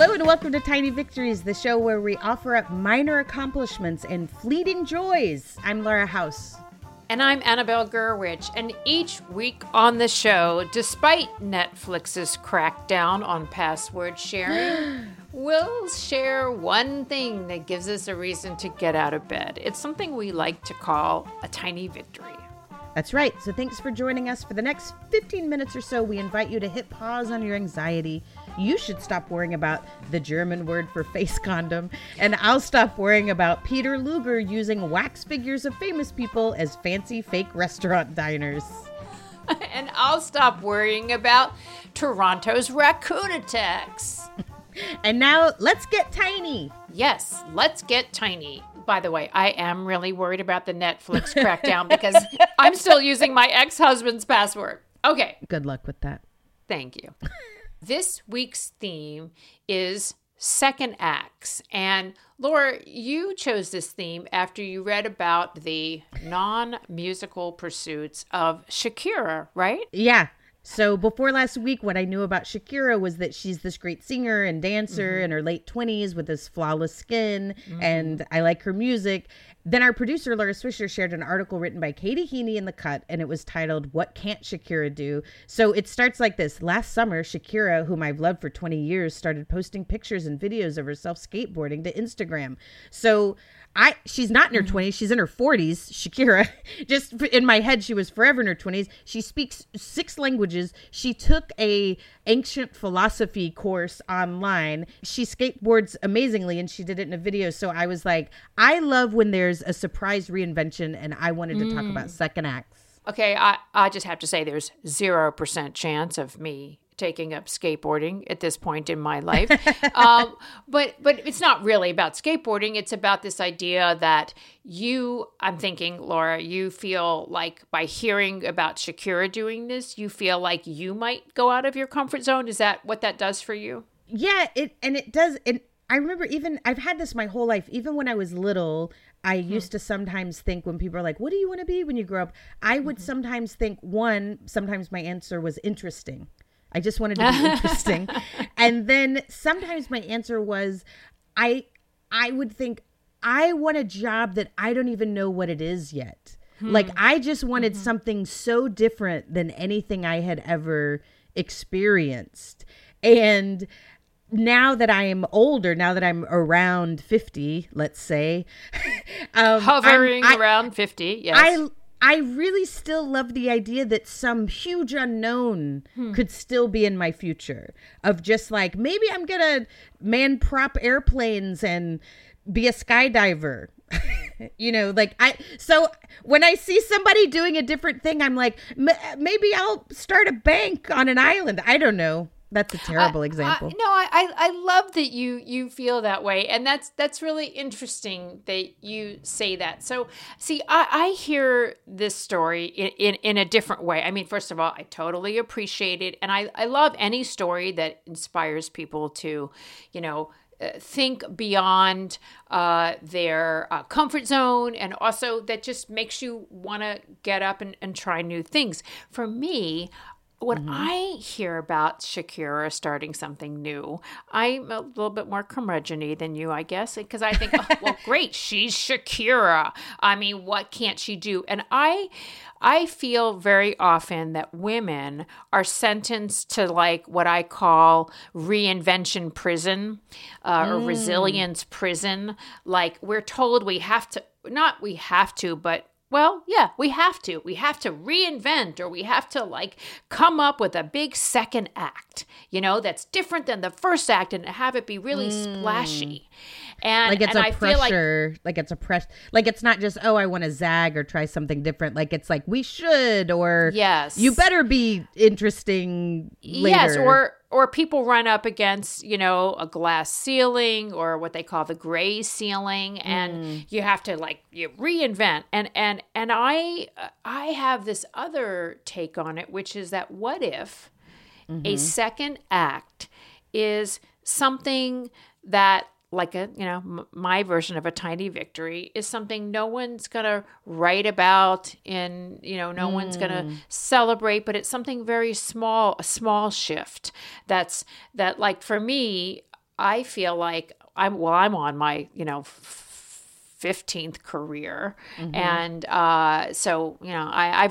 Hello and welcome to Tiny Victories, the show where we offer up minor accomplishments and fleeting joys. I'm Laura House. And I'm Annabelle Gurwitch. And each week on the show, despite Netflix's crackdown on password sharing, we'll share one thing that gives us a reason to get out of bed. It's something we like to call a tiny victory. That's right. So thanks for joining us. For the next 15 minutes or so, we invite you to hit pause on your anxiety. You should stop worrying about the German word for face condom. And I'll stop worrying about Peter Luger using wax figures of famous people as fancy fake restaurant diners. And I'll stop worrying about Toronto's raccoon attacks. And now let's get tiny. Yes, let's get tiny. By the way, I am really worried about the Netflix crackdown because I'm still using my ex-husband's password. Okay. Good luck with that. Thank you. This week's theme is second acts. And Laura, you chose this theme after you read about the non-musical pursuits of Shakira, right? Yeah. So before last week, what I knew about Shakira was that she's this great singer and dancer in her late 20s with this flawless skin, and I like her music. Then our producer, Laura Swisher, shared an article written by Katie Heaney in The Cut, and it was titled, "What Can't Shakira Do?" So it starts like this. Last summer, Shakira, whom I've loved for 20 years, started posting pictures and videos of herself skateboarding to Instagram. So she's not in her 20s. She's in her 40s, Shakira. Just in my head, she was forever in her 20s. She speaks 6 languages. She took an ancient philosophy course online. She skateboards amazingly, and she did it in a video. So I was like, I love when there's a surprise reinvention, and I wanted to talk about second acts. Okay, I just have to say there's 0% chance of me taking up skateboarding at this point in my life. But it's not really about skateboarding. It's about this idea that I'm thinking, Laura, you feel like by hearing about Shakira doing this, you feel like you might go out of your comfort zone. Is that what that does for you? Yeah, it does. And I remember I've had this my whole life. Even when I was little, I used to sometimes think when people are like, what do you want to be when you grow up? I would sometimes think, sometimes my answer was interesting. I just wanted to be interesting. And then sometimes my answer was, I would think, I want a job that I don't even know what it is yet. Like, I just wanted something so different than anything I had ever experienced. And now that I am older, now that I'm around 50, let's say. Hovering around 50, yes. I really still love the idea that some huge unknown could still be in my future. Of just like, maybe I'm going to man-prop airplanes and be a skydiver. You know, like so when I see somebody doing a different thing, I'm like, maybe I'll start a bank on an island. I don't know. That's a terrible example. No, I love that you feel that way. And that's really interesting that you say that. So, see, I hear this story in a different way. I mean, first of all, I totally appreciate it. And I love any story that inspires people to, think beyond their comfort zone, and also that just makes you want to get up and try new things. For me, when I hear about Shakira starting something new, I'm a little bit more curmudgeon-y than you, I guess, because I think, oh, well, great, she's Shakira. I mean, what can't she do? And I feel very often that women are sentenced to like what I call reinvention prison or resilience prison. Like, we're told we have to. We have to reinvent, or we have to come up with a big second act, that's different than the first act, and have it be really splashy. And like, it's and a I pressure, feel like it's a pressure, like it's not just, oh, I want to zag or try something different. Like, it's like, we should, or yes, you better be interesting later. Yes, or people run up against, a glass ceiling, or what they call the gray ceiling, and you have to you reinvent. And I have this other take on it, which is that what if a second act is something that, my version of a tiny victory is something no one's going to write about, and, no one's going to celebrate, but it's something very small, a small shift. That's for me, I feel like I'm on my, 15th career. Mm-hmm. And I've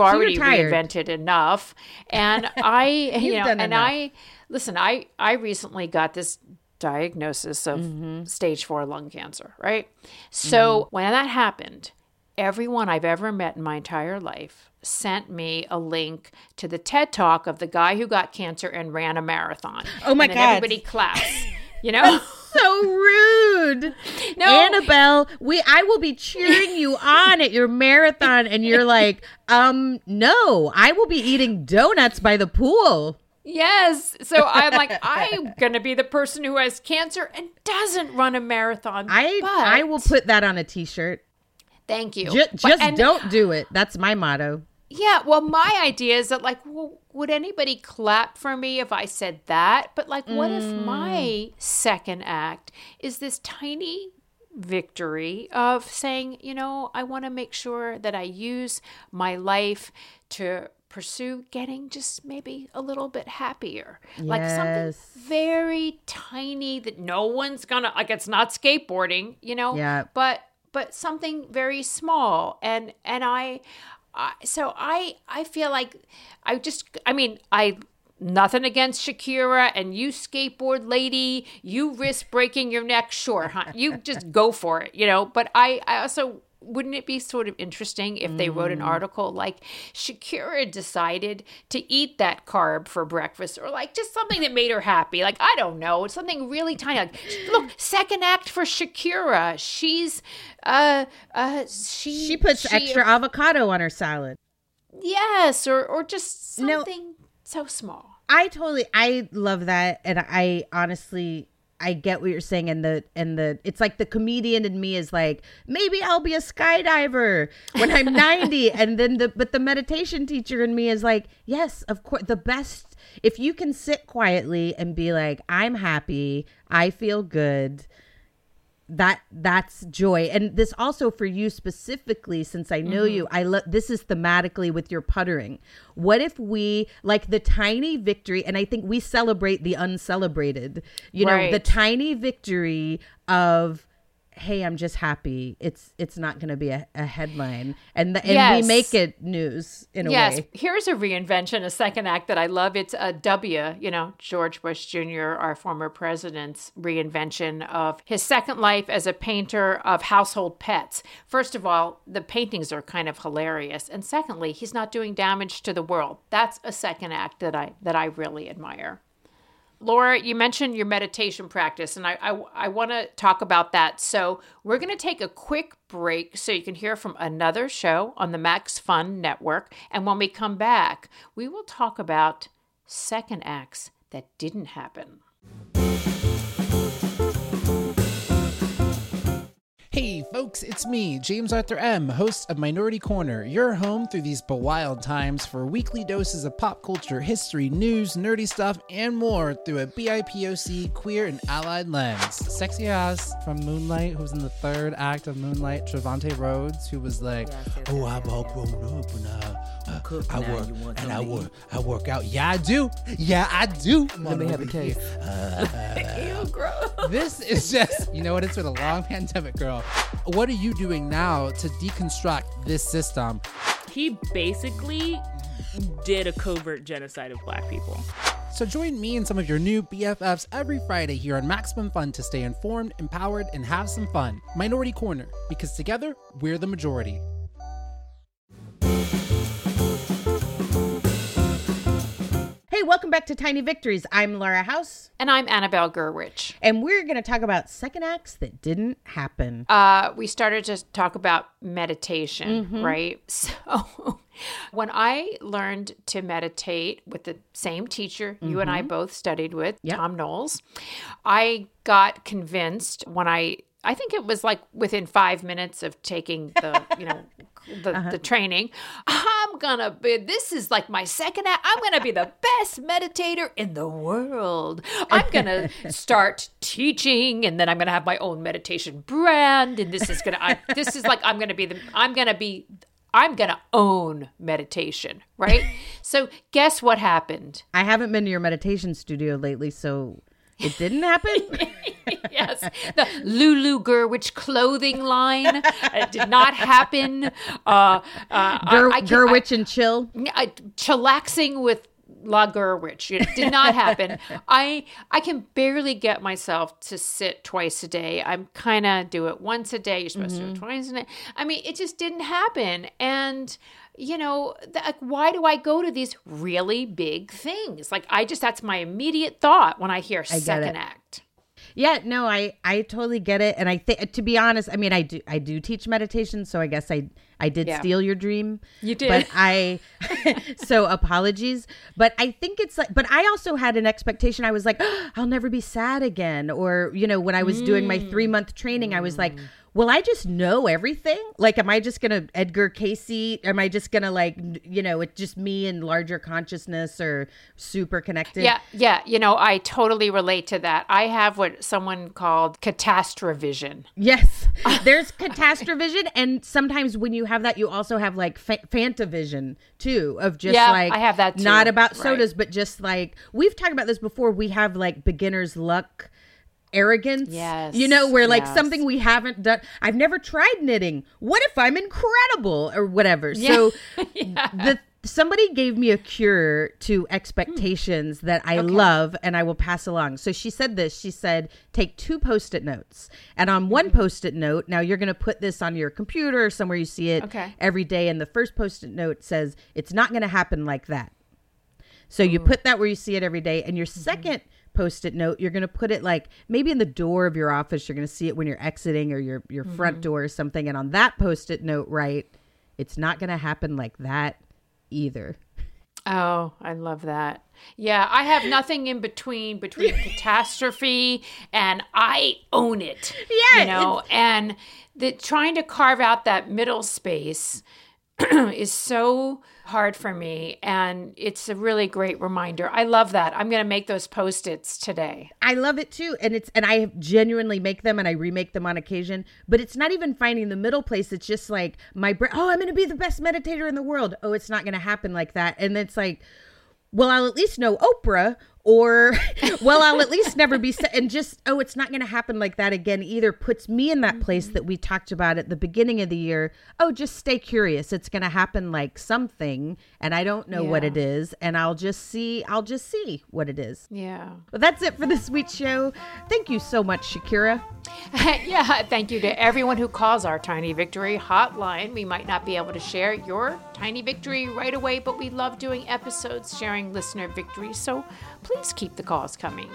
already reinvented enough. And I recently got this diagnosis of stage 4 lung cancer, right? So when that happened, everyone I've ever met in my entire life sent me a link to the TED Talk of the guy who got cancer and ran a marathon. Oh my God. And everybody claps, That's so rude. No. Annabelle, I will be cheering you on at your marathon, and you're like, no, I will be eating donuts by the pool. Yes. So I'm like, I'm going to be the person who has cancer and doesn't run a marathon. I will put that on a T-shirt. Thank you. Just don't do it. That's my motto. Yeah. Well, my idea is that, would anybody clap for me if I said that? But, what if my second act is this tiny victory of saying, I want to make sure that I use my life to pursue getting just maybe a little bit happier. Yes. Like something very tiny that no one's going to, it's not skateboarding, Yeah. But something very small. And I feel like nothing against Shakira and you skateboard lady, you risk breaking your neck. Sure, huh? You just go for it, but I also, wouldn't it be sort of interesting if they wrote an article like Shakira decided to eat that carb for breakfast, or just something that made her happy. I don't know. It's something really tiny. Look, second act for Shakira. She's, she puts extra avocado on her salad. Yes. Or just something so small. I love that. And I honestly, I get what you're saying, and it's like the comedian in me is like, maybe I'll be a skydiver when I'm 90, and then the meditation teacher in me is like, yes, of course, the best, if you can sit quietly and be like, I'm happy, I feel good, that's joy. And this also for you specifically, since I know you, this is thematically with your puttering. What if we the tiny victory, and I think we celebrate the uncelebrated, the tiny victory of, hey, I'm just happy. It's not going to be a headline. And we make it news in a way. Yes. Here's a reinvention, a second act that I love. It's a W, George Bush Jr., our former president's reinvention of his second life as a painter of household pets. First of all, the paintings are kind of hilarious. And secondly, he's not doing damage to the world. That's a second act that I really admire. Laura, you mentioned your meditation practice, and I want to talk about that. So we're going to take a quick break so you can hear from another show on the Max Fun Network. And when we come back, we will talk about second acts that didn't happen. Hey folks, it's me, James Arthur M., host of Minority Corner, your home through these bewild times for weekly doses of pop culture, history, news, nerdy stuff, and more through a BIPOC queer and allied lens. Sexy ass from Moonlight, who's in the third act of Moonlight, Trevante Rhodes, who was like, I'm all grown up and I work out. Yeah, I do. Yeah, I do. Let me have a case. Ew, gross. This is just, it's been a long pandemic, girl. What are you doing now to deconstruct this system? He basically did a covert genocide of Black people. So join me and some of your new BFFs every Friday here on Maximum Fun to stay informed, empowered, and have some fun. Minority Corner, because together, we're the majority. Hey, welcome back to Tiny Victories. I'm Laura House. And I'm Annabelle Gurwitch. And we're going to talk about second acts that didn't happen. We started to talk about meditation, right? So when I learned to meditate with the same teacher you and I both studied with, Tom Knowles, I got convinced when I think it was within 5 minutes of taking the, the training, this is my second act. I'm going to be the best meditator in the world. I'm going to start teaching, and then I'm going to have my own meditation brand. And I'm going to own meditation, right? So guess what happened? I haven't been to your meditation studio lately, so It didn't happen? Yes. The Lulu Gerwich clothing line did not happen. Gerwich and chill? Chillaxing with La Gerwich. It did not happen. I can barely get myself to sit twice a day. I'm kind of do it once a day. You're supposed to do it twice a day. I mean, it just didn't happen. And, you know, like, why do I go to these really big things? Like, that's my immediate thought when I hear second act. Yeah, no, I totally get it. And I think, to be honest, I mean, I do teach meditation. So I guess I did steal your dream. You did. But so apologies. But I think it's like, but I also had an expectation. I was like, oh, I'll never be sad again. Or, you know, when I was doing my 3-month training, I was like, well, I just know everything. Like, am I just going to Edgar Casey? Am I just going to, like, you know, it's just me and larger consciousness or super connected? Yeah. Yeah. You know, I totally relate to that. I have what someone called Catastrovision. Yes. There's Catastrovision. And sometimes when you have that, you also have like Fantavision too, of just like, I have that too. Not about sodas, but just like, we've talked about this before. We have like beginner's luck. Arrogance, you know, where like something we haven't done. I've never tried knitting. What if I'm incredible or whatever? Yeah. So somebody gave me a cure to expectations that I love and I will pass along. So she said this. She said, take 2 Post-it notes, and on one Post-it note, now you're going to put this on your computer or somewhere you see it every day. And the first Post-it note says, it's not going to happen like that. So you put that where you see it every day, and your second Post-it note, you're going to put it like maybe in the door of your office. You're going to see it when you're exiting, or your front door or something. And on that Post-it note, write, it's not going to happen like that either. Oh, I love that. Yeah, I have nothing in between catastrophe and I own it. Yeah. You know, and trying to carve out that middle space is so hard for me, and it's a really great reminder. I love that. I'm going to make those Post-its today. I love it too, and I genuinely make them, and I remake them on occasion. But it's not even finding the middle place. It's just like my brain. Oh, I'm going to be the best meditator in the world. Oh, it's not going to happen like that. And it's like, well, I'll at least know Oprah, or well, I'll at least never be and just, oh, it's not going to happen like that again either, puts me in that place that we talked about at the beginning of the year. Oh, just stay curious. It's going to happen like something, and I don't know what it is, and I'll just see what it is. Yeah. Well, that's it for this week's show. Thank you so much, Shakira. Thank you to everyone who calls our Tiny Victory hotline. We might not be able to share your tiny victory right away, but we love doing episodes sharing listener victories, so please keep the calls coming.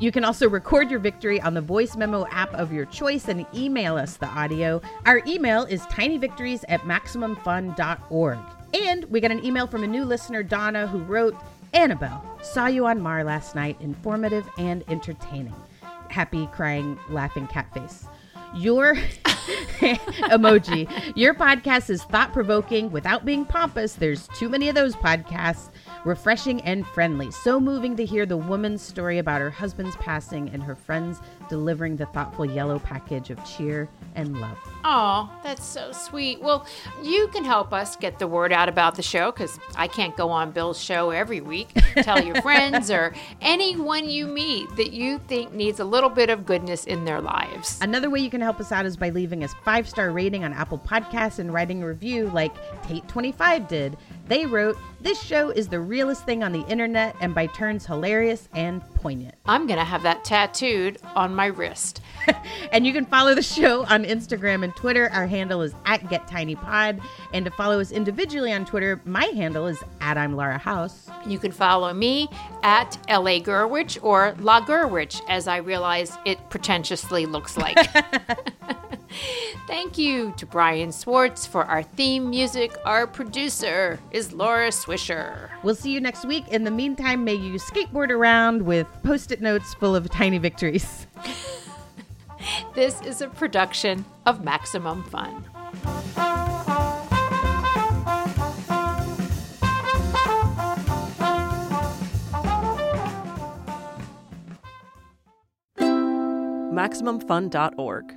You can also record your victory on the voice memo app of your choice and email us the audio. Our email is tinyvictories@maximumfun.org. And we got an email from a new listener, Donna, who wrote, Annabelle, saw you on Mar last night, informative and entertaining. Happy, crying, laughing cat face. Your emoji. Your podcast is thought-provoking without being pompous. There's too many of those podcasts. Refreshing and friendly. So moving to hear the woman's story about her husband's passing and her friends delivering the thoughtful yellow package of cheer and love. Oh, that's so sweet. Well, you can help us get the word out about the show, because I can't go on Bill's show every week. Tell your friends or anyone you meet that you think needs a little bit of goodness in their lives. Another way you can help us out is by leaving us 5-star rating on Apple Podcasts and writing a review like Tate25 did. They wrote, this show is the realest thing on the internet and by turns hilarious and poignant. I'm going to have that tattooed on my wrist. And you can follow the show on Instagram and Twitter. Our handle is @GetTinyPod. And to follow us individually on Twitter, my handle is @I'mLauraHouse. You can follow me @LAGerwich or La Gerwich, as I realize it pretentiously looks like. Thank you to Brian Swartz for our theme music. Our producer is Laura Swisher. We'll see you next week. In the meantime, may you skateboard around with Post-it notes full of tiny victories. This is a production of Maximum Fun. MaximumFun.org.